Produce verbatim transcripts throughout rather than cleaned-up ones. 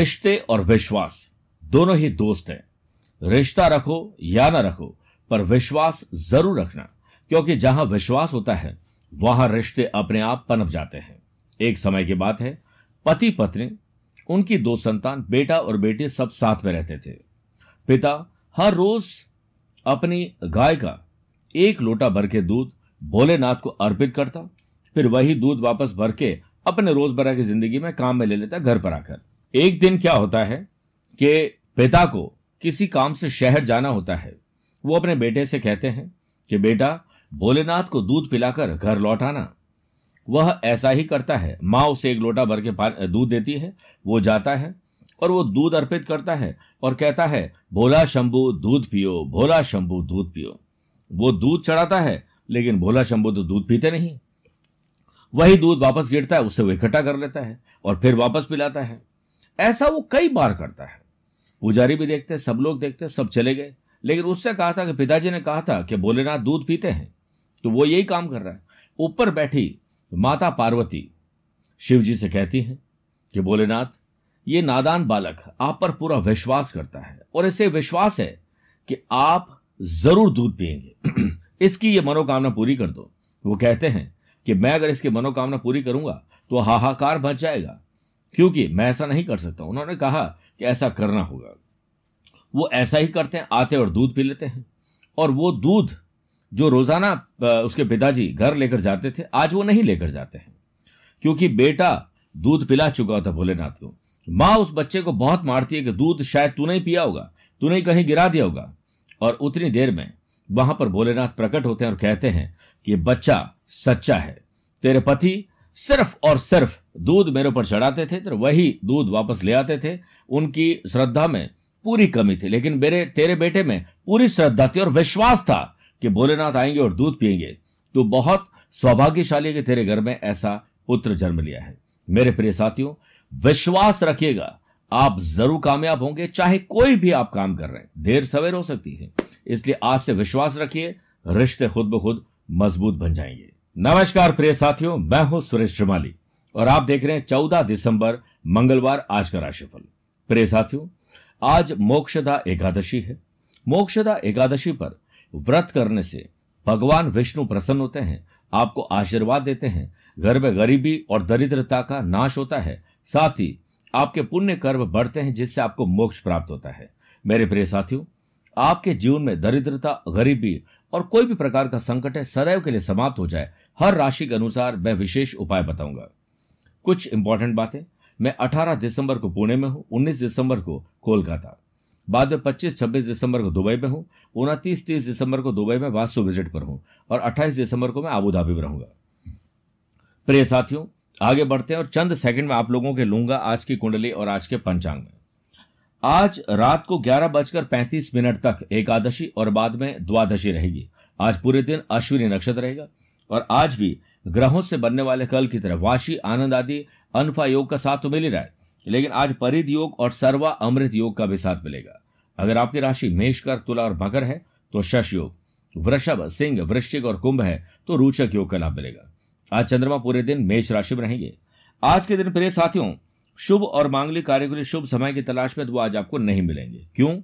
रिश्ते और विश्वास दोनों ही दोस्त हैं। रिश्ता रखो या ना रखो, पर विश्वास जरूर रखना, क्योंकि जहां विश्वास होता है वहां रिश्ते अपने आप पनप जाते हैं। एक समय की बात है, पति पत्नी, उनकी दो संतान, बेटा और बेटी, सब साथ में रहते थे। पिता हर रोज अपनी गाय का एक लोटा भर के दूध भोलेनाथ को अर्पित करता, फिर वही दूध वापस भर के अपने रोजमर्रा की जिंदगी में काम में ले लेता। घर पर आकर एक दिन क्या होता है कि पिता को किसी काम से शहर जाना होता है। वो अपने बेटे से कहते हैं कि बेटा, भोलेनाथ को दूध पिलाकर घर लौटाना। वह ऐसा ही करता है। माँ उसे एक लोटा भर के दूध देती है, वो जाता है और वो दूध अर्पित करता है और कहता है, भोला शंभू दूध पियो, भोला शंभू दूध पियो। वो दूध चढ़ाता है, लेकिन भोला शंभू तो दूध पीते नहीं। वही दूध वापस गिरता है, उसे वो इकट्ठा कर लेता है और फिर वापस पिलाता है। ऐसा वो कई बार करता है। पुजारी भी देखते हैं, सब लोग देखते हैं, सब चले गए। लेकिन उससे कहा था कि पिताजी ने कहा था कि भोलेनाथ दूध पीते हैं, तो वो यही काम कर रहा है। ऊपर बैठी माता पार्वती शिव जी से कहती हैं कि भोलेनाथ, ये नादान बालक आप पर पूरा विश्वास करता है और इसे विश्वास है कि आप जरूर दूध पिएंगे। इसकी ये मनोकामना पूरी कर दो। वो कहते हैं कि मैं अगर इसकी मनोकामना पूरी करूंगा तो हाहाकार मच जाएगा, क्योंकि मैं ऐसा नहीं कर सकता। उन्होंने कहा कि ऐसा करना होगा। वो ऐसा ही करते हैं, आते और दूध पी लेते हैं। और वो दूध जो रोजाना उसके पिताजी घर लेकर जाते थे, आज वो नहीं लेकर जाते हैं, क्योंकि बेटा दूध पिला चुका था भोलेनाथ को। माँ उस बच्चे को बहुत मारती है कि दूध शायद तूने ही पिया होगा, तूने ही कहीं गिरा दिया होगा। और उतनी देर में वहां पर भोलेनाथ प्रकट होते हैं और कहते हैं कि बच्चा सच्चा है, तेरे पति सिर्फ और सिर्फ दूध मेरे ऊपर चढ़ाते थे, तो वही दूध वापस ले आते थे। उनकी श्रद्धा में पूरी कमी थी, लेकिन मेरे तेरे बेटे में पूरी श्रद्धा थी और विश्वास था कि भोलेनाथ आएंगे और दूध पिएंगे। तो बहुत सौभाग्यशाली कि तेरे घर में ऐसा पुत्र जन्म लिया है। मेरे प्रिय साथियों, विश्वास रखिएगा, आप जरूर कामयाब होंगे, चाहे कोई भी आप काम कर रहे हैं। देर सवेर हो सकती है, इसलिए आज से विश्वास रखिए, रिश्ते खुद ब खुद मजबूत बन जाएंगे। नमस्कार प्रिय साथियों, मैं हूं सुरेश श्रीमाली और आप देख रहे हैं चौदह दिसंबर मंगलवार आज का राशिफल। प्रिय साथियों, आज मोक्षदा एकादशी है। मोक्षदा एकादशी पर व्रत करने से भगवान विष्णु प्रसन्न होते हैं, आपको आशीर्वाद देते हैं, घर में गरीबी और दरिद्रता का नाश होता है, साथ ही आपके पुण्य कर्म बढ़ते हैं, जिससे आपको मोक्ष प्राप्त होता है। मेरे प्रिय साथियों, आपके जीवन में दरिद्रता, गरीबी और कोई भी प्रकार का संकट है, सदैव के लिए समाप्त हो जाए, हर राशि के अनुसार मैं विशेष उपाय बताऊंगा। कुछ इंपॉर्टेंट बातें, मैं अठारह दिसंबर को पुणे में हूं, उन्नीस दिसंबर को कोलकाता, बाद में पच्चीस छब्बीस दिसंबर को दुबई में हूं, उनतीस तीस दिसंबर को दुबई में वास्तु विजिट पर हूं और अट्ठाईस दिसंबर को मैं आबूधाबी में रहूंगा। प्रिय साथियों, आगे बढ़ते हैं और चंद सेकंड में आप लोगों के लूंगा आज की कुंडली और आज के पंचांग में। आज रात को ग्यारह बजकर पैंतीस मिनट तक एकादशी और बाद में द्वादशी रहेगी। आज पूरे दिन अश्विनी नक्षत्र रहेगा और आज भी ग्रहों से बनने वाले कल की तरह वाशी, आनंद आदि अनफा योग का साथ तो मिल ही रहा है, लेकिन आज परिध योग और सर्वा अमृत योग का भी साथ मिलेगा। अगर आपकी राशि मेष, कर्क, तुला और मकर है तो शश योग, वृषभ, सिंह, वृश्चिक और कुंभ है तो रोचक योग का लाभ मिलेगा। आज चंद्रमा पूरे दिन मेष राशि में रहेंगे। आज के दिन प्रिय साथियों, शुभ और मांगलिक कार्य के लिए शुभ समय की तलाश में तो आज आपको नहीं मिलेंगे। क्यों?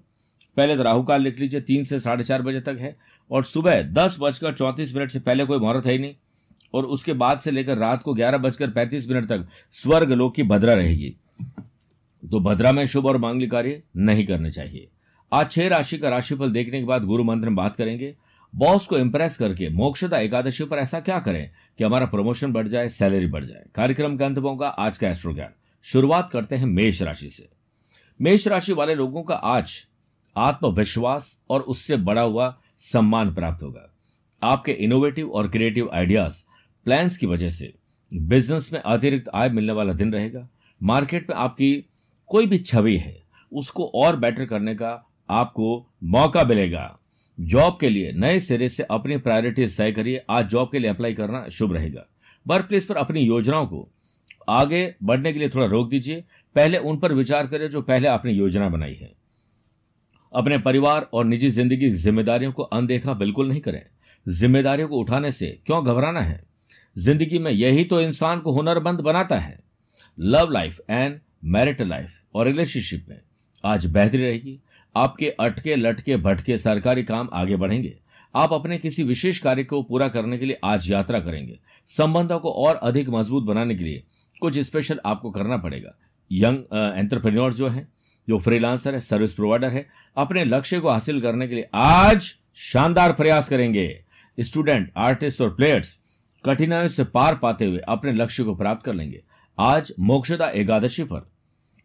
पहले तो राहु काल लिख लीजिए, तीन से साढ़े चार बजे तक है और सुबह दस बजकर चौंतीस मिनट से पहले कोई मुहूर्त है ही नहीं, और उसके बाद से लेकर रात को ग्यारह बजकर पैंतीस मिनट तक स्वर्ग लोक की भद्रा रहेगी, तो भद्रा में शुभ और मांगलिक कार्य नहीं करने चाहिए। आज छह राशि का राशिफल देखने के बाद गुरु मंत्र में बात करेंगे। बॉस को इंप्रेस करके मोक्षदा एकादशी पर ऐसा क्या करें कि हमारा प्रमोशन बढ़ जाए, सैलरी बढ़ जाए। कार्यक्रम का अंत होगा आज का एस्ट्रो ज्ञान। शुरुआत करते हैं मेष राशि से। मेष राशि वाले लोगों का आज आत्मविश्वास और उससे बढ़ा हुआ सम्मान प्राप्त होगा। आपके इनोवेटिव और क्रिएटिव आइडियाज, प्लान्स की वजह से बिजनेस में अतिरिक्त आय मिलने वाला दिन रहेगा। मार्केट में आपकी कोई भी छवि है, उसको और बेटर करने का आपको मौका मिलेगा। जॉब के लिए नए सिरे से अपनी प्रायोरिटीज तय करिए। आज जॉब के लिए अप्लाई करना शुभ रहेगा। वर्क प्लेस पर अपनी योजनाओं को आगे बढ़ने के लिए थोड़ा रोक दीजिए। पहले उन पर विचार करें जो पहले आपने योजना बनाई है। अपने परिवार और निजी जिंदगी की जिम्मेदारियों को अनदेखा बिल्कुल नहीं करें। जिम्मेदारियों को उठाने से क्यों घबराना है? जिंदगी में यही तो इंसान को हुनरमंद बनाता है। Love life and marital life और रिलेशनशिप में आज बेहतरी रहेगी। आपके अटके लटके भटके सरकारी काम आगे बढ़ेंगे। आप अपने किसी विशेष कार्य को पूरा करने के लिए आज यात्रा करेंगे। संबंधों को और अधिक मजबूत बनाने के लिए कुछ स्पेशल आपको करना पड़ेगा। यंग एंटरप्रेन्योर जो है, जो फ्रीलांसर है, सर्विस प्रोवाइडर है, अपने लक्ष्य को हासिल करने के लिए आज शानदार प्रयास करेंगे। स्टूडेंट, आर्टिस्ट और प्लेयर्स कठिनाइयों से पार पाते हुए अपने लक्ष्य को प्राप्त कर लेंगे। आज मोक्षदा एकादशी पर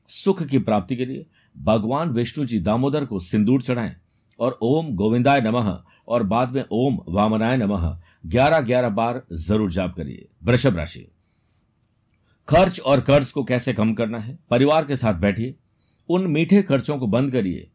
सुख की प्राप्ति के लिए भगवान विष्णु जी दामोदर को सिंदूर चढ़ाएं और ओम गोविंदाय नमः और बाद में ओम वामनाय नमः ग्यारह ग्यारह बार जरूर जाप करिए। वृषभ राशि, खर्च और कर्ज को कैसे कम करना है, परिवार के साथ बैठिए, उन मीठे खर्चों को बंद करिए।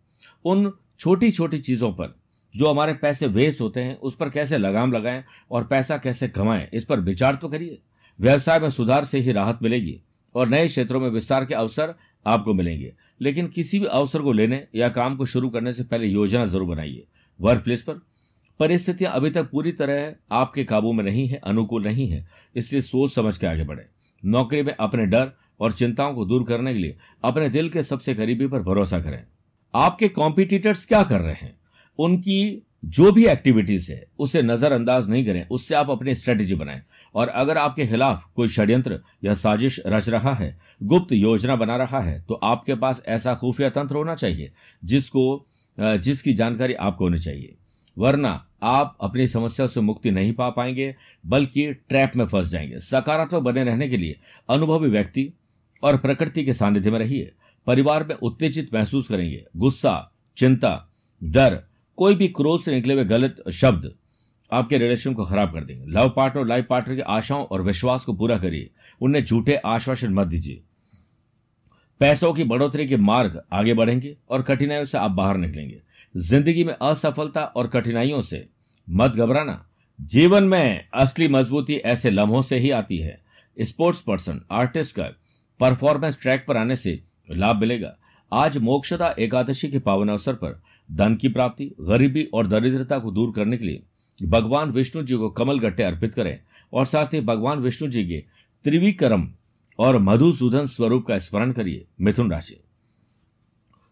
उन छोटी छोटी चीजों पर जो हमारे पैसे वेस्ट होते हैं उस पर कैसे लगाम लगाएं और पैसा कैसे कमाएं, इस पर विचार तो करिए। व्यवसाय में सुधार से ही राहत मिलेगी और नए क्षेत्रों में विस्तार के अवसर आपको मिलेंगे, लेकिन किसी भी अवसर को लेने या काम को शुरू करने से पहले योजना जरूर बनाइए। वर्क प्लेस पर परिस्थितियां अभी तक पूरी तरह आपके काबू में नहीं है, अनुकूल नहीं है, इसलिए सोच समझ के आगे बढ़े। नौकरी में अपने डर और चिंताओं को दूर करने के लिए अपने दिल के सबसे करीबी पर भरोसा करें। आपके कॉम्पिटिटर्स क्या कर रहे हैं, उनकी जो भी एक्टिविटीज है उसे नजरअंदाज नहीं करें, उससे आप अपनी स्ट्रेटेजी बनाएं। और अगर आपके खिलाफ कोई षड्यंत्र या साजिश रच रहा है, गुप्त योजना बना रहा है, तो आपके पास ऐसा खुफिया तंत्र होना चाहिए जिसको जिसकी जानकारी आपको होनी चाहिए, वरना आप अपनी समस्या से मुक्ति नहीं पा पाएंगे बल्कि ट्रैप में फंस जाएंगे। सकारात्मक बने रहने के लिए अनुभवी व्यक्ति और प्रकृति के सानिध्य में रहिए। परिवार में उत्तेजित महसूस करेंगे। गुस्सा, चिंता, डर, कोई भी क्रोध से निकले हुए गलत शब्द आपके रिलेशन को खराब कर देंगे। लव पार्टनर और लाइफ पार्टनर की आशाओं और विश्वास को पूरा करिए, उन्हें झूठे आश्वासन मत दीजिए। पैसों की बढ़ोतरी के मार्ग आगे बढ़ेंगे और कठिनाइयों से आप बाहर निकलेंगे। जिंदगी में असफलता और कठिनाइयों से मत घबराना, जीवन में असली मजबूती ऐसे लम्हों से ही आती है। स्पोर्ट्स पर्सन, आर्टिस्ट का परफॉर्मेंस ट्रैक पर आने से लाभ मिलेगा। आज मोक्षदा एकादशी के पावन अवसर पर धन की प्राप्ति, गरीबी और दरिद्रता को दूर करने के लिए भगवान विष्णु जी को कमल गट्टे अर्पित करें और साथ ही भगवान विष्णु जी के त्रिविक्रम और मधुसूदन स्वरूप का स्मरण करिए। मिथुन राशि,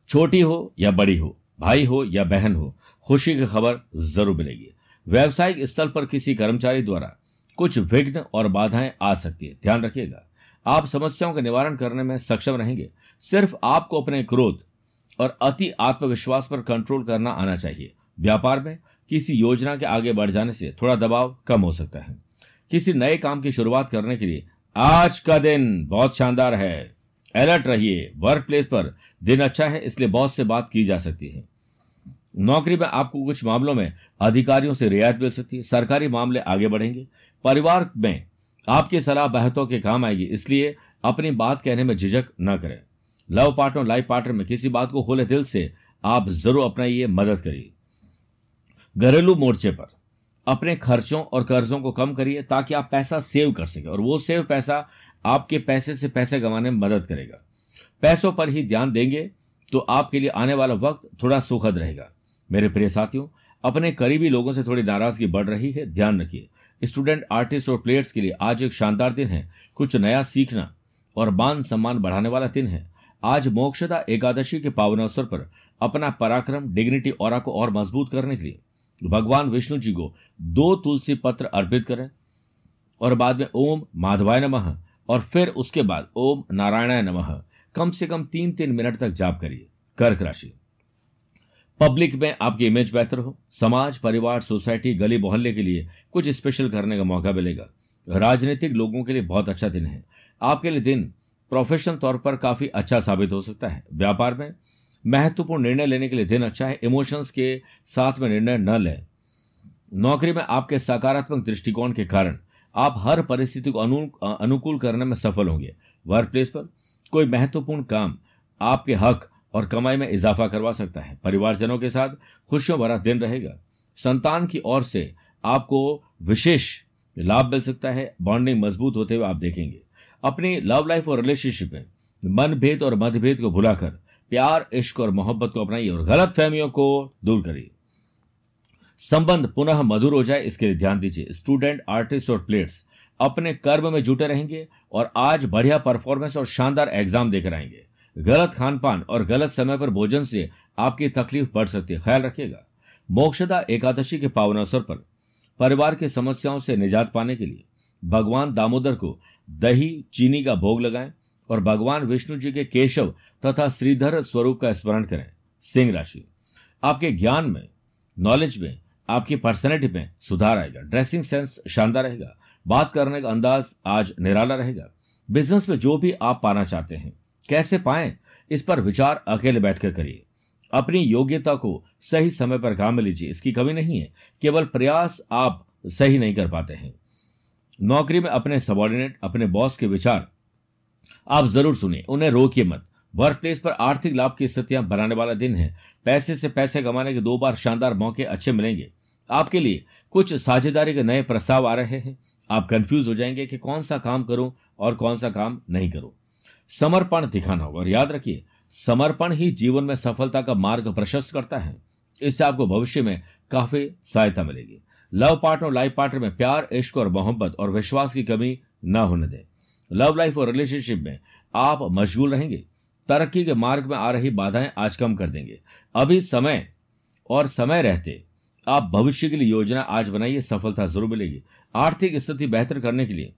छोटी हो या बड़ी हो, भाई हो या बहन हो, खुशी की खबर जरूर मिलेगी। व्यावसायिक स्थल पर किसी कर्मचारी द्वारा कुछ विघ्न और बाधाएं आ सकती है, ध्यान रखिएगा। आप समस्याओं का निवारण करने में सक्षम रहेंगे। सिर्फ आपको अपने क्रोध और अति आत्मविश्वास पर कंट्रोल करना आना चाहिए। व्यापार में किसी योजना के आगे बढ़ जाने से थोड़ा दबाव कम हो सकता है। किसी नए काम की शुरुआत करने के लिए आज का दिन बहुत शानदार है, अलर्ट रहिए। वर्क प्लेस पर दिन अच्छा है, इसलिए बॉस से बात की जा सकती है। नौकरी में आपको कुछ मामलों में अधिकारियों से रियायत मिल सकती है। सरकारी मामले आगे बढ़ेंगे। परिवार में आपकी सलाह बेहतों के काम आएगी, इसलिए अपनी बात कहने में झिझक न करें। लव पार्टनर, लाइफ पार्टनर में किसी बात को खुले दिल से आप जरूर अपनाइए, मदद करिए। घरेलू मोर्चे पर अपने खर्चों और कर्जों को कम करिए ताकि आप पैसा सेव कर सकें और वो सेव पैसा आपके पैसे से पैसे कमाने में मदद करेगा। पैसों पर ही ध्यान देंगे तो आपके लिए आने वाला वक्त थोड़ा सुखद रहेगा। मेरे प्रिय साथियों, अपने करीबी लोगों से थोड़ी नाराजगी बढ़ रही है, ध्यान रखिए। स्टूडेंट, आर्टिस्ट और प्लेयर्स के लिए आज एक शानदार दिन है। कुछ नया सीखना और मान सम्मान बढ़ाने वाला दिन है। आज मोक्षदा एकादशी के पावन अवसर पर अपना पराक्रम, डिग्निटी, ऑरा को और मजबूत करने के लिए भगवान विष्णु जी को दो तुलसी पत्र अर्पित करें और बाद में ओम माधवाय नमः और फिर उसके बाद ओम नारायणाय नमः कम से कम तीन तीन मिनट तक जाप करिए। कर्क राशि, पब्लिक में आपकी इमेज बेहतर हो। समाज, परिवार, सोसाइटी, गली मोहल्ले के लिए कुछ स्पेशल करने का मौका मिलेगा। राजनीतिक लोगों के लिए बहुत अच्छा दिन है। आपके लिए दिन प्रोफेशनल तौर पर काफी अच्छा साबित हो सकता है। व्यापार में महत्वपूर्ण निर्णय लेने के लिए दिन अच्छा है। इमोशंस के साथ में निर्णय न लें। नौकरी में आपके सकारात्मक दृष्टिकोण के कारण आप हर परिस्थिति को अनु, अनुकूल करने में सफल होंगे। वर्क प्लेस पर कोई महत्वपूर्ण काम आपके हक और कमाई में इजाफा करवा सकता है। परिवारजनों के साथ खुशियों भरा दिन रहेगा। संतान की ओर से आपको विशेष लाभ मिल सकता है। बॉन्डिंग मजबूत होते हुए आप देखेंगे। अपनी लव लाइफ और रिलेशनशिप में मनभेद और मतभेद को भुलाकर प्यार, इश्क और मोहब्बत को अपनाइए और गलत फहमियों को दूर करिए। संबंध पुनः मधुर हो जाए, इसके लिए ध्यान दीजिए। स्टूडेंट, आर्टिस्ट और प्लेयर्स अपने कर्म में जुटे रहेंगे और आज बढ़िया परफॉर्मेंस और शानदार एग्जाम देकर आएंगे। गलत खानपान और गलत समय पर भोजन से आपकी तकलीफ बढ़ सकती है, ख्याल रखिएगा। मोक्षदा एकादशी के पावन अवसर पर परिवार की समस्याओं से निजात पाने के लिए भगवान दामोदर को दही चीनी का भोग लगाएं और भगवान विष्णु जी के केशव तथा श्रीधर स्वरूप का स्मरण करें। सिंह राशि, आपके ज्ञान में, नॉलेज में, आपकी पर्सनैलिटी में सुधार आएगा। ड्रेसिंग सेंस शानदार रहेगा। बात करने का अंदाज आज निराला रहेगा। बिजनेस में जो भी आप पाना चाहते हैं, कैसे पाएं, इस पर विचार अकेले बैठकर करिए। अपनी योग्यता को सही समय पर काम में लीजिए, इसकी कमी नहीं है, केवल प्रयास आप सही नहीं कर पाते हैं। नौकरी में अपने सबॉर्डिनेट, अपने बॉस के विचार आप जरूर सुनिए, उन्हें रोकिए मत। वर्क प्लेस पर आर्थिक लाभ की स्थितियां बनाने वाला दिन है। पैसे से पैसे कमाने के दो बार शानदार मौके अच्छे मिलेंगे। आपके लिए कुछ साझेदारी के नए प्रस्ताव आ रहे हैं। आप कंफ्यूज हो जाएंगे कि कौन सा काम करूं और कौन सा काम नहीं करूं। समर्पण दिखाना होगा और याद रखिए, समर्पण ही जीवन में सफलता का मार्ग प्रशस्त करता है। इससे आपको भविष्य में काफी सहायता मिलेगी। लव पार्टनर और लाइफ पार्टनर में प्यार, इश्क और मोहब्बत और विश्वास की कमी न होने दें। लव लाइफ और रिलेशनशिप में आप मशगूल रहेंगे। तरक्की के मार्ग में आ रही बाधाएं आज कम कर देंगे। अभी समय और समय रहते आप भविष्य के लिए योजना आज बनाइए, सफलता जरूर मिलेगी। आर्थिक स्थिति बेहतर करने के लिए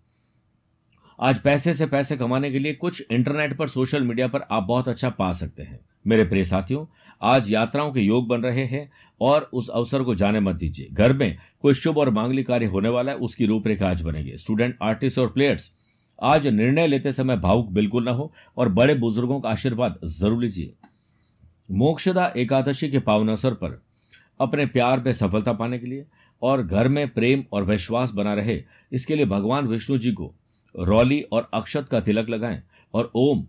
आज पैसे से पैसे कमाने के लिए कुछ इंटरनेट पर, सोशल मीडिया पर आप बहुत अच्छा पा सकते हैं। मेरे प्रिय साथियों, आज यात्राओं के योग बन रहे हैं और उस अवसर को जाने मत दीजिए। घर में कोई शुभ और मांगलिक कार्य होने वाला है, उसकी रूपरेखा आज बनेगी। स्टूडेंट, आर्टिस्ट और प्लेयर्स आज निर्णय लेते समय भावुक बिल्कुल ना हो और बड़े बुजुर्गों का आशीर्वाद जरूर लीजिए। मोक्षदा एकादशी के पावन अवसर पर अपने प्यार में सफलता पाने के लिए और घर में प्रेम और विश्वास बना रहे, इसके लिए भगवान विष्णु जी को रौली और अक्षत का तिलक लगाएं और ओम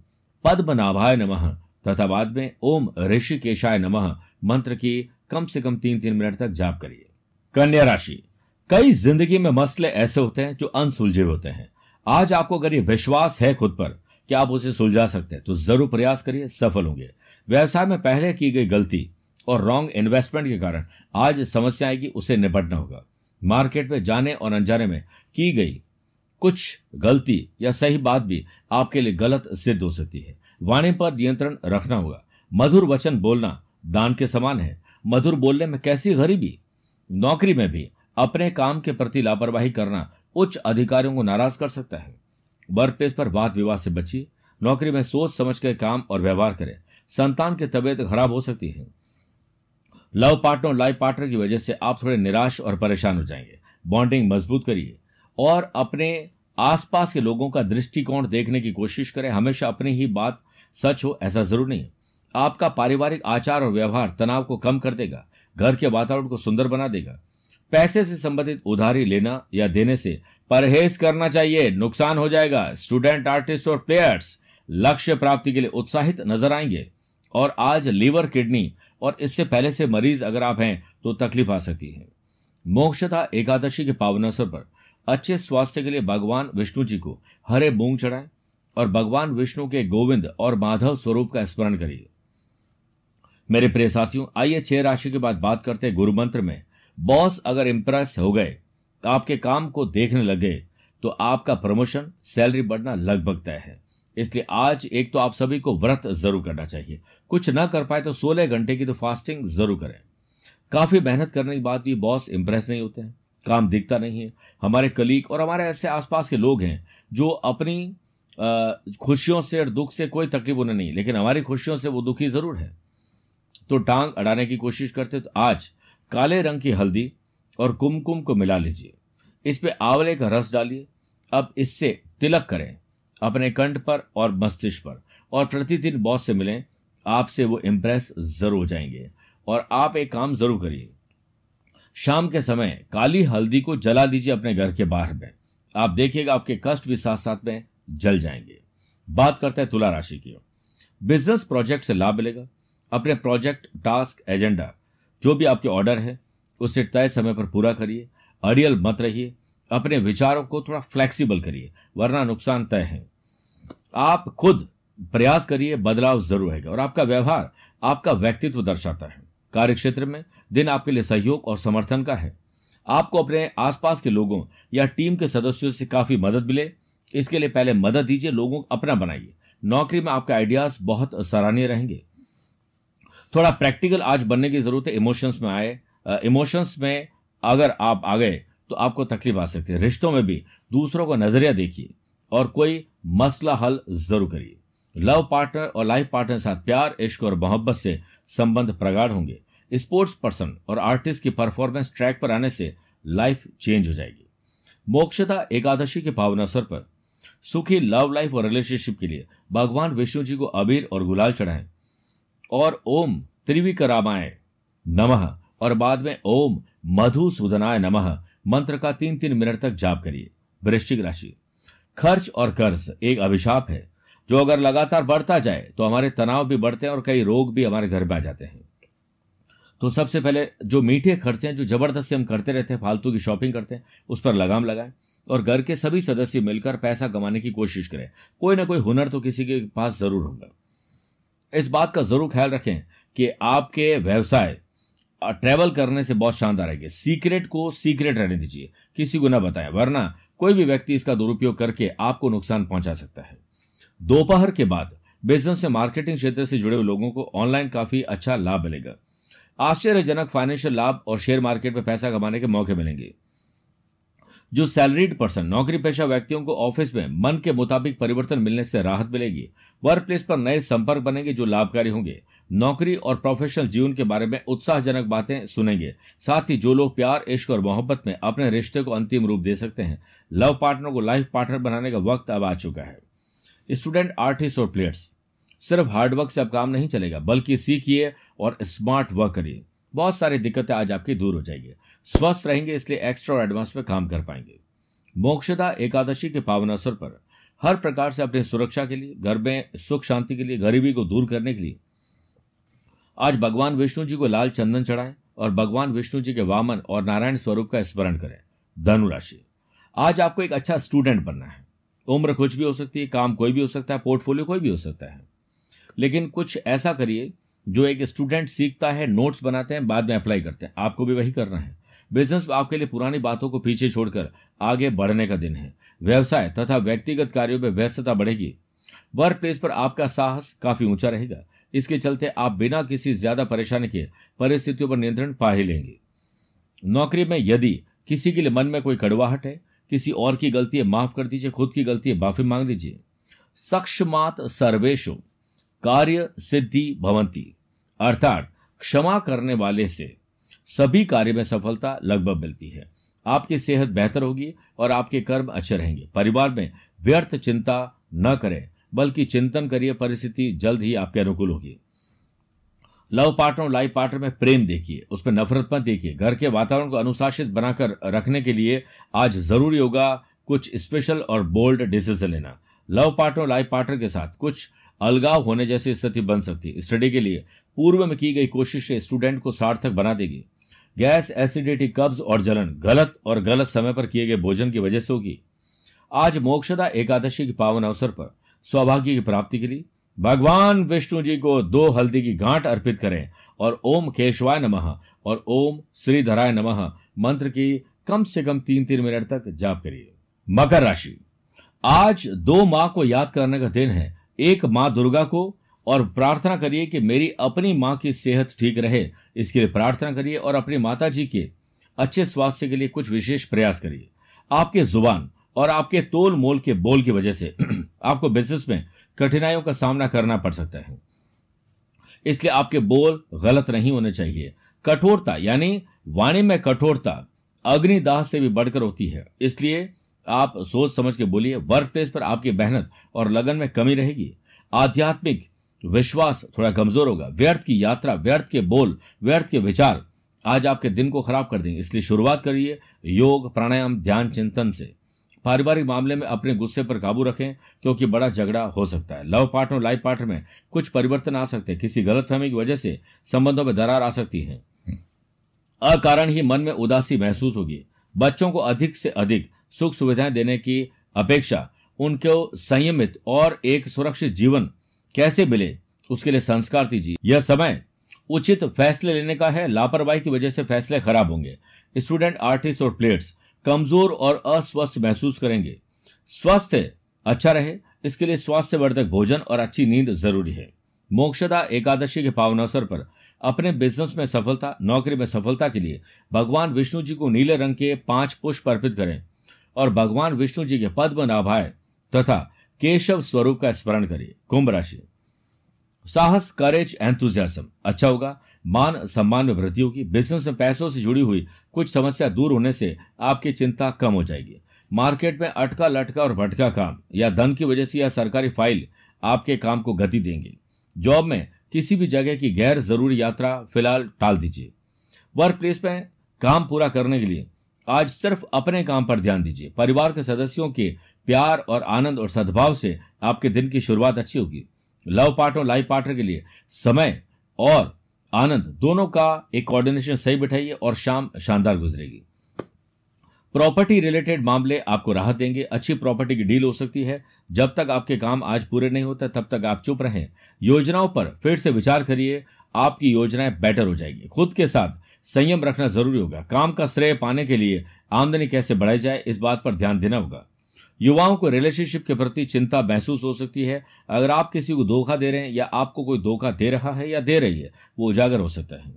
पद्मनाभाय नमः तथा बाद में ओम ऋषिकेशाय नमः मंत्र की कम से कम तीन तीन मिनट तक जाप करिए। कन्या राशि, कई जिंदगी में मसले ऐसे होते हैं जो अनसुलझे होते हैं। आज आपको अगर ये विश्वास है खुद पर कि आप उसे सुलझा सकते हैं तो जरूर प्रयास करिए, सफल होंगे। व्यवसाय में पहले की गई गलती और रॉन्ग इन्वेस्टमेंट के कारण आज समस्या आएगी, उसे निपटना होगा। मार्केट में जाने और अनजाने में की गई कुछ गलती या सही बात भी आपके लिए गलत सिद्ध हो सकती है। वाणी पर नियंत्रण रखना होगा। मधुर वचन बोलना दान के समान है। मधुर बोलने में कैसी गरीबी। नौकरी में भी अपने काम के प्रति लापरवाही करना उच्च अधिकारियों को नाराज कर सकता है। वर्क प्लेस पर वाद विवाद से बचिए। नौकरी में सोच समझ कर काम और व्यवहार करें। संतान की तबीयत खराब हो सकती है। लव पार्टनर और लाइफ पार्टनर की वजह से आप थोड़े निराश और परेशान हो जाएंगे। बॉन्डिंग मजबूत करिए और अपने आसपास के लोगों का दृष्टिकोण देखने की कोशिश करें। हमेशा अपनी ही बात सच हो ऐसा जरूर नहीं। आपका पारिवारिक आचार और व्यवहार तनाव को कम कर देगा। घर के वातावरण को सुंदर बना देगा। पैसे से संबंधित उधारी लेना या देने से परहेज करना चाहिए, नुकसान हो जाएगा। स्टूडेंट, आर्टिस्ट और प्लेयर्स लक्ष्य प्राप्ति के लिए उत्साहित नजर आएंगे और आज लीवर, किडनी और इससे पहले से मरीज अगर आप हैं तो तकलीफ आ सकती है। मोक्षदा एकादशी के पावन अवसर पर अच्छे स्वास्थ्य के लिए भगवान विष्णु जी को हरे मूंग चढ़ाएं और भगवान विष्णु के गोविंद और माधव स्वरूप का स्मरण करिए। मेरे प्रिय साथियों, आइए छह राशि के बाद बात करते हैं गुरु मंत्र में। बॉस अगर इंप्रेस हो गए, आपके काम को देखने लगे तो आपका प्रमोशन, सैलरी बढ़ना लगभग तय है। इसलिए आज एक तो आप सभी को व्रत जरूर करना चाहिए। कुछ ना कर पाए तो सोलह घंटे की तो फास्टिंग जरूर करें। काफी मेहनत करने के बाद भी बॉस इंप्रेस नहीं होते हैं, काम दिखता नहीं है। हमारे कलीग और हमारे ऐसे आसपास के लोग हैं जो अपनी आ, खुशियों से और दुख से कोई तकलीफ उन्हें नहीं, लेकिन हमारी खुशियों से वो दुखी जरूर है, तो टांग अड़ाने की कोशिश करते। तो आज काले रंग की हल्दी और कुमकुम को मिला लीजिए, इस पे आंवले का रस डालिए। अब इससे तिलक करें अपने कंठ पर और मस्तिष्क पर और प्रतिदिन बॉस से मिलें, आपसे वो इम्प्रेस जरूर हो जाएंगे। और आप एक काम जरूर करिए, शाम के समय काली हल्दी को जला दीजिए अपने घर के बाहर में। आप देखिएगा आपके कष्ट भी साथ साथ में जल जाएंगे। बात करते हैं तुला राशि की। बिजनेस प्रोजेक्ट से लाभ मिलेगा। अपने प्रोजेक्ट, टास्क, एजेंडा जो भी आपके ऑर्डर है उसे तय समय पर पूरा करिए। अड़ियल मत रहिए, अपने विचारों को थोड़ा फ्लेक्सिबल करिए, वरना नुकसान तय है। आप खुद प्रयास करिए, बदलाव जरूर होगा और आपका व्यवहार आपका व्यक्तित्व दर्शाता है। कार्यक्षेत्र में दिन आपके लिए सहयोग और समर्थन का है। आपको अपने आसपास के लोगों या टीम के सदस्यों से काफी मदद मिले। इसके लिए पहले मदद दीजिए, लोगों को अपना बनाइए। नौकरी में आपके आइडियाज बहुत सराहनीय रहेंगे। थोड़ा प्रैक्टिकल आज बनने की जरूरत है। इमोशंस में आए, इमोशंस में अगर आप आ गए तो आपको तकलीफ आ सकती है। रिश्तों में भी दूसरों का नजरिया देखिए और कोई मसला हल जरूर करिए। लव पार्टनर और लाइफ पार्टनर के साथ प्यार, इश्क और मोहब्बत से संबंध प्रगाढ़ होंगे। स्पोर्ट्स पर्सन और आर्टिस्ट की परफॉर्मेंस ट्रैक पर आने से लाइफ चेंज हो जाएगी। मोक्षदा एकादशी के पावन अवसर पर सुखी लव लाइफ और रिलेशनशिप के लिए भगवान विष्णु जी को अबीर और गुलाल चढ़ाएं और ओम त्रिविक्रमाय नमः और बाद में ओम मधुसूदनाय नमः मंत्र का तीन तीन मिनट तक जाप करिए। वृश्चिक राशि। खर्च और कर्ज एक अभिशाप है जो अगर लगातार बढ़ता जाए तो हमारे तनाव भी बढ़ते हैं और कई रोग भी हमारे घर में आ जाते हैं। तो सबसे पहले जो मीठे खर्चे हैं, जो जबरदस्ती हम करते रहते हैं, फालतू की शॉपिंग करते हैं, उस पर लगाम लगाएं और घर के सभी सदस्य मिलकर पैसा कमाने की कोशिश करें। कोई ना कोई हुनर तो किसी के पास जरूर होगा। इस बात का जरूर ख्याल रखें कि आपके व्यवसाय ट्रैवल करने से बहुत शानदार आएंगे। सीक्रेट को सीक्रेट रहने दीजिए, किसी को ना बताएं, वरना कोई भी व्यक्ति इसका दुरुपयोग करके आपको नुकसान पहुंचा सकता है। दोपहर के बाद बिजनेस से मार्केटिंग क्षेत्र से जुड़े हुए लोगों को ऑनलाइन काफी अच्छा लाभ मिलेगा। आश्चर्यजनक फाइनेंशियल लाभ और शेयर मार्केट में पैसा कमाने के मौके मिलेंगे। जो सैलरीड पर्सन नौकरी पेशा व्यक्तियों को ऑफिस में मन के मुताबिक परिवर्तन मिलने से राहत मिलेगी। वर्क प्लेस पर नए संपर्क बनेंगे जो लाभकारी होंगे। नौकरी और प्रोफेशनल जीवन के बारे में उत्साहजनक बातें सुनेंगे। साथ ही जो लोग प्यार, इश्क और मोहब्बत में अपने रिश्ते को अंतिम रूप दे सकते हैं, लव पार्टनर को लाइफ पार्टनर बनाने का वक्त अब आ चुका है। स्टूडेंट, आर्टिस्ट और प्लेयर्स, सिर्फ हार्डवर्क से अब काम नहीं चलेगा, बल्कि सीखिए और स्मार्ट वर्क करिए। बहुत सारी दिक्कतें आज आपकी दूर हो जाएंगी। स्वस्थ रहेंगे, इसलिए एक्स्ट्रा और एडवांस में काम कर पाएंगे। मोक्षदा एकादशी के पावन अवसर पर हर प्रकार से अपनी सुरक्षा के लिए, घर में सुख शांति के लिए, गरीबी को दूर करने के लिए आज भगवान विष्णु जी को लाल चंदन चढ़ाएं और भगवान विष्णु जी के वामन और नारायण स्वरूप का स्मरण करें। धनुराशि, आज आपको एक अच्छा स्टूडेंट बनना है। उम्र कुछ भी हो सकती है, काम कोई भी हो सकता है, पोर्टफोलियो कोई भी हो सकता है, लेकिन कुछ ऐसा करिए जो एक स्टूडेंट सीखता है, नोट्स बनाते हैं, बाद में अप्लाई करते हैं। आपको भी वही करना है। बिजनेस में आपके लिए पुरानी बातों को पीछे छोड़कर आगे बढ़ने का दिन है। व्यवसाय तथा व्यक्तिगत कार्यों में व्यस्तता बढ़ेगी। वर्क प्लेस पर आपका साहस काफी ऊंचा रहेगा। इसके चलते आप बिना किसी ज्यादा परेशानी के परिस्थितियों पर नियंत्रण पा ही लेंगे। नौकरी में यदि किसी के लिए मन में कोई कड़वाहट है, किसी और की गलती है, माफ कर दीजिए। खुद की गलती है, माफी मांग लीजिए। सक्षमात सर्वेशु कार्य सिद्धि भवंती, अर्थात क्षमा करने वाले से सभी कार्य में सफलता लगभग मिलती है। आपकी सेहत बेहतर होगी और आपके कर्म अच्छे रहेंगे। परिवार में व्यर्थ चिंता न करें, बल्कि चिंतन करिए, परिस्थिति जल्द ही आपके अनुकूल होगी। लव पार्टनर और लाइफ पार्टनर में प्रेम देखिए, उसमें नफरत मत देखिए। घर के वातावरण को अनुशासित बनाकर रखने के लिए आज जरूरी होगा कुछ स्पेशल और बोल्ड डिसीजन लेना। लव पार्टनर और लाइफ पार्टनर के साथ कुछ अलगाव होने जैसी स्थिति बन सकती है। स्टडी के लिए पूर्व में की गई कोशिश स्टूडेंट को सार्थक बना देगी। गैस, एसिडिटी, कब्ज और जलन गलत और गलत समय पर किए गए भोजन की वजह से होगी। आज मोक्षदा एकादशी के पावन अवसर पर सौभाग्य की प्राप्ति के लिए भगवान विष्णु जी को दो हल्दी की गांठ अर्पित करें और ओम केशवाय नमः और ओम श्रीधराय नमः मंत्र की कम से कम तीन तीन मिनट तक जाप करिए। मकर राशि, आज दो माँ को याद करने का दिन है। एक माँ दुर्गा को, और प्रार्थना करिए कि मेरी अपनी माँ की सेहत ठीक रहे, इसके लिए प्रार्थना करिए और अपनी माता जी के अच्छे स्वास्थ्य के लिए कुछ विशेष प्रयास करिए। आपके जुबान और आपके तोल मोल के बोल की वजह से आपको बिजनेस में कठिनाइयों का सामना करना पड़ सकता है, इसलिए आपके बोल गलत नहीं होने चाहिए। कठोरता यानी वाणी में कठोरता अग्निदाह से भी बढ़कर होती है, इसलिए आप सोच समझ के बोलिए। वर्क प्लेस पर आपकी मेहनत और लगन में कमी रहेगी। आध्यात्मिक विश्वास थोड़ा कमजोर होगा। व्यर्थ की यात्रा, व्यर्थ के बोल, व्यर्थ के विचार आज आपके दिन को खराब कर देंगे, इसलिए शुरुआत करिए योग, प्राणायाम, ध्यान, चिंतन से। पारिवारिक मामले में अपने गुस्से पर काबू रखें, क्योंकि बड़ा झगड़ा हो सकता है। लव पार्टनर लाइफ पार्टनर में कुछ परिवर्तन आ सकते हैं। किसी गलतफहमी की वजह से संबंधों में दरार आ सकती है। अकारण ही मन में उदासी महसूस होगी। बच्चों को अधिक से अधिक सुख सुविधाएं देने की अपेक्षा उनको संयमित और एक सुरक्षित जीवन कैसे मिले उसके लिए संस्कार दीजिए। यह समय उचित फैसले लेने का है। लापरवाही की वजह से फैसले खराब होंगे। स्टूडेंट, आर्टिस्ट और प्लेयर्स कमजोर और अस्वस्थ महसूस करेंगे। स्वास्थ्य अच्छा रहे इसके लिए स्वास्थ्यवर्धक भोजन और अच्छी नींद जरूरी है। मोक्षदा एकादशी के पावन अवसर पर अपने बिजनेस में सफलता, नौकरी में सफलता के लिए भगवान विष्णु जी को नीले रंग के पांच पुष्प अर्पित करें और भगवान विष्णु जी के पद्मनाभाय तथा केशव स्वरूप का स्मरण करिए। कुंभ राशि, साहस, करेज, एंथुजियाज्म अच्छा होगा। मान सम्मान में वृद्धि होगी। बिजनेस में पैसों से जुड़ी हुई कुछ समस्या दूर होने से आपकी चिंता कम हो जाएगी। मार्केट में अटका लटका और भटका काम या धन की वजह से या सरकारी फाइल आपके काम को गति देंगे। जॉब में किसी भी जगह की गैर जरूरी यात्रा फिलहाल टाल दीजिए। वर्क प्लेस में काम पूरा करने के लिए आज सिर्फ अपने काम पर ध्यान दीजिए। परिवार के सदस्यों के प्यार और आनंद और सद्भाव से आपके दिन की शुरुआत अच्छी होगी। लव पार्टनर, लाइफ पार्टनर के लिए समय और आनंद दोनों का एक कोऑर्डिनेशन सही बिठाइए और शाम शानदार गुजरेगी। प्रॉपर्टी रिलेटेड मामले आपको राहत देंगे। अच्छी प्रॉपर्टी की डील हो सकती है। जब तक आपके काम आज पूरे नहीं होते तब तक आप चुप रहें। योजनाओं पर फिर से विचार करिए, आपकी योजनाएं बेटर हो जाएगी। खुद के साथ संयम रखना जरूरी होगा। काम का श्रेय पाने के लिए आमदनी कैसे बढ़ाई जाए इस बात पर ध्यान देना होगा। युवाओं को रिलेशनशिप के प्रति चिंता महसूस हो सकती है। अगर आप किसी को धोखा दे रहे हैं या आपको कोई धोखा दे रहा है या दे रही है वो उजागर हो सकता है।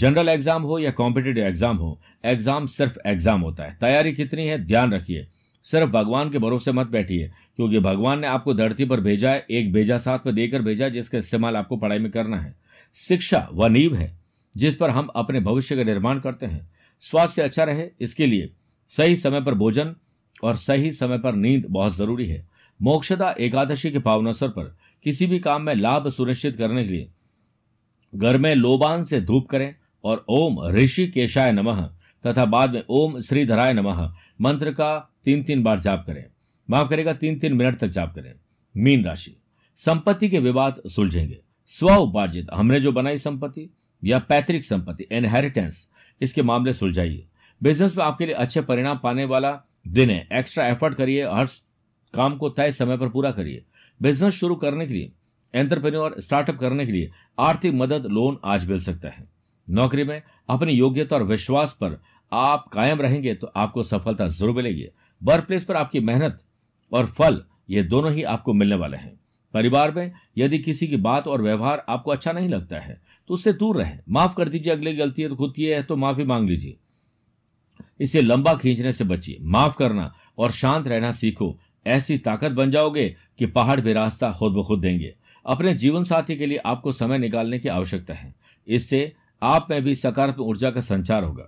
जनरल एग्जाम हो या कॉम्पिटिटिव एग्जाम हो, एग्जाम सिर्फ एग्जाम होता है। तैयारी कितनी है ध्यान रखिए। सिर्फ भगवान के भरोसे मत बैठिए क्योंकि भगवान ने आपको धरती पर भेजा है, एक भेजा साथ में देकर भेजा है जिसका इस्तेमाल आपको पढ़ाई में करना है। शिक्षा वह नींव है जिस पर हम अपने भविष्य का निर्माण करते हैं। स्वास्थ्य अच्छा रहे इसके लिए सही समय पर भोजन और सही समय पर नींद बहुत जरूरी है। मोक्षदा एकादशी के पावन अवसर पर किसी भी काम में लाभ सुनिश्चित करने के लिए घर में लोबान से धूप करें और ओम ऋषि केशाय नमः तथा बाद में ओम श्रीधराय नमः मंत्र का तीन तीन बार जाप करें। माफ करेगा तीन तीन मिनट तक जाप करें। मीन राशि, संपत्ति के विवाद सुलझेंगे। स्व उपार्जित, हमने जो बनाई संपत्ति या पैतृक संपत्ति इनहेरिटेंस, इसके मामले सुलझाइए। बिजनेस में आपके लिए अच्छे परिणाम पाने वाला दिन है। एक्स्ट्रा एफर्ट करिए, हर काम को तय समय पर पूरा करिए। बिजनेस शुरू करने के लिए, एंटरप्रेन्योर स्टार्टअप करने के लिए आर्थिक मदद, लोन आज मिल सकता है। नौकरी में अपनी योग्यता और विश्वास पर आप कायम रहेंगे तो आपको सफलता जरूर मिलेगी। वर्क प्लेस पर आपकी मेहनत और फल ये दोनों ही आपको मिलने वाले हैं। परिवार में यदि किसी की बात और व्यवहार आपको अच्छा नहीं लगता है तो उससे दूर रहें। माफ कर दीजिए, अगली गलती है तो खुद की है तो माफी मांग लीजिए। इसे लंबा खींचने से बचिए। माफ करना और शांत रहना सीखो। ऐसी ताकत बन जाओगे कि पहाड़ भी रास्ता खुद ब खुद देंगे। अपने जीवन साथी के लिए आपको समय निकालने की आवश्यकता है। इससे आप में भी सकारात्मक ऊर्जा का संचार होगा।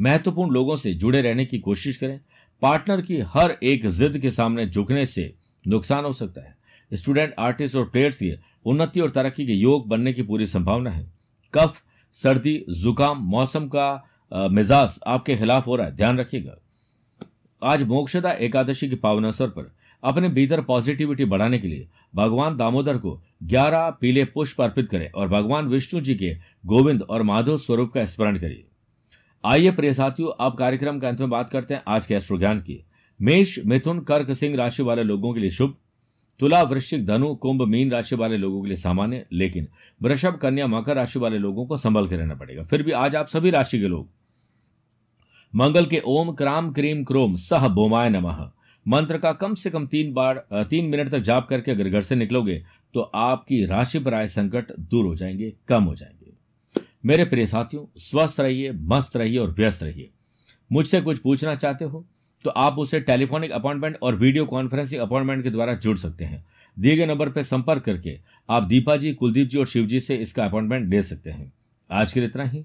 महत्वपूर्ण लोगों से जुड़े रहने की कोशिश करें। पार्टनर की हर एक जिद के सामने झुकने से नुकसान हो सकता है। स्टूडेंट, आर्टिस्ट और प्लेयर्स के उन्नति और तरक्की के योग बनने की पूरी संभावना है। कफ, सर्दी, जुकाम, मौसम का मिजाज आपके खिलाफ हो रहा है, ध्यान रखिएगा। आज मोक्षदा एकादशी के पावन अवसर पर अपने भीतर पॉजिटिविटी बढ़ाने के लिए भगवान दामोदर को ग्यारह पीले पुष्प अर्पित करें और भगवान विष्णु जी के गोविंद और माधव स्वरूप का स्मरण करिए। आइए प्रिय साथियों, आप कार्यक्रम के अंत में बात करते हैं आज के एस्ट्रो ज्ञान की। मेष, मिथुन, कर्क, सिंह राशि वाले लोगों के लिए शुभ। तुला, वृश्चिक, धनु, कुंभ, मीन राशि वाले लोगों के लिए सामान्य, लेकिन वृषभ, कन्या, मकर राशि वाले लोगों को संभल के रहना पड़ेगा। फिर भी आज आप सभी राशि के लोग मंगल के ओम क्राम क्रीम क्रोम सह बोमाय नमः मंत्र का कम से कम तीन बार तीन मिनट तक जाप करके अगर घर से निकलोगे तो आपकी राशि पर आए संकट दूर हो जाएंगे, कम हो जाएंगे। मेरे प्रिय साथियों, स्वस्थ रहिए, मस्त रहिए और व्यस्त रहिए। मुझसे कुछ पूछना चाहते हो तो आप उसे टेलीफोनिक अपॉइंटमेंट और वीडियो कॉन्फ्रेंसिंग अपॉइंटमेंट के द्वारा जुड़ सकते हैं। दिए गए नंबर पर संपर्क करके आप दीपा जी, कुलदीप जी और शिव जी से इसका अपॉइंटमेंट ले सकते हैं। आज के लिए इतना ही।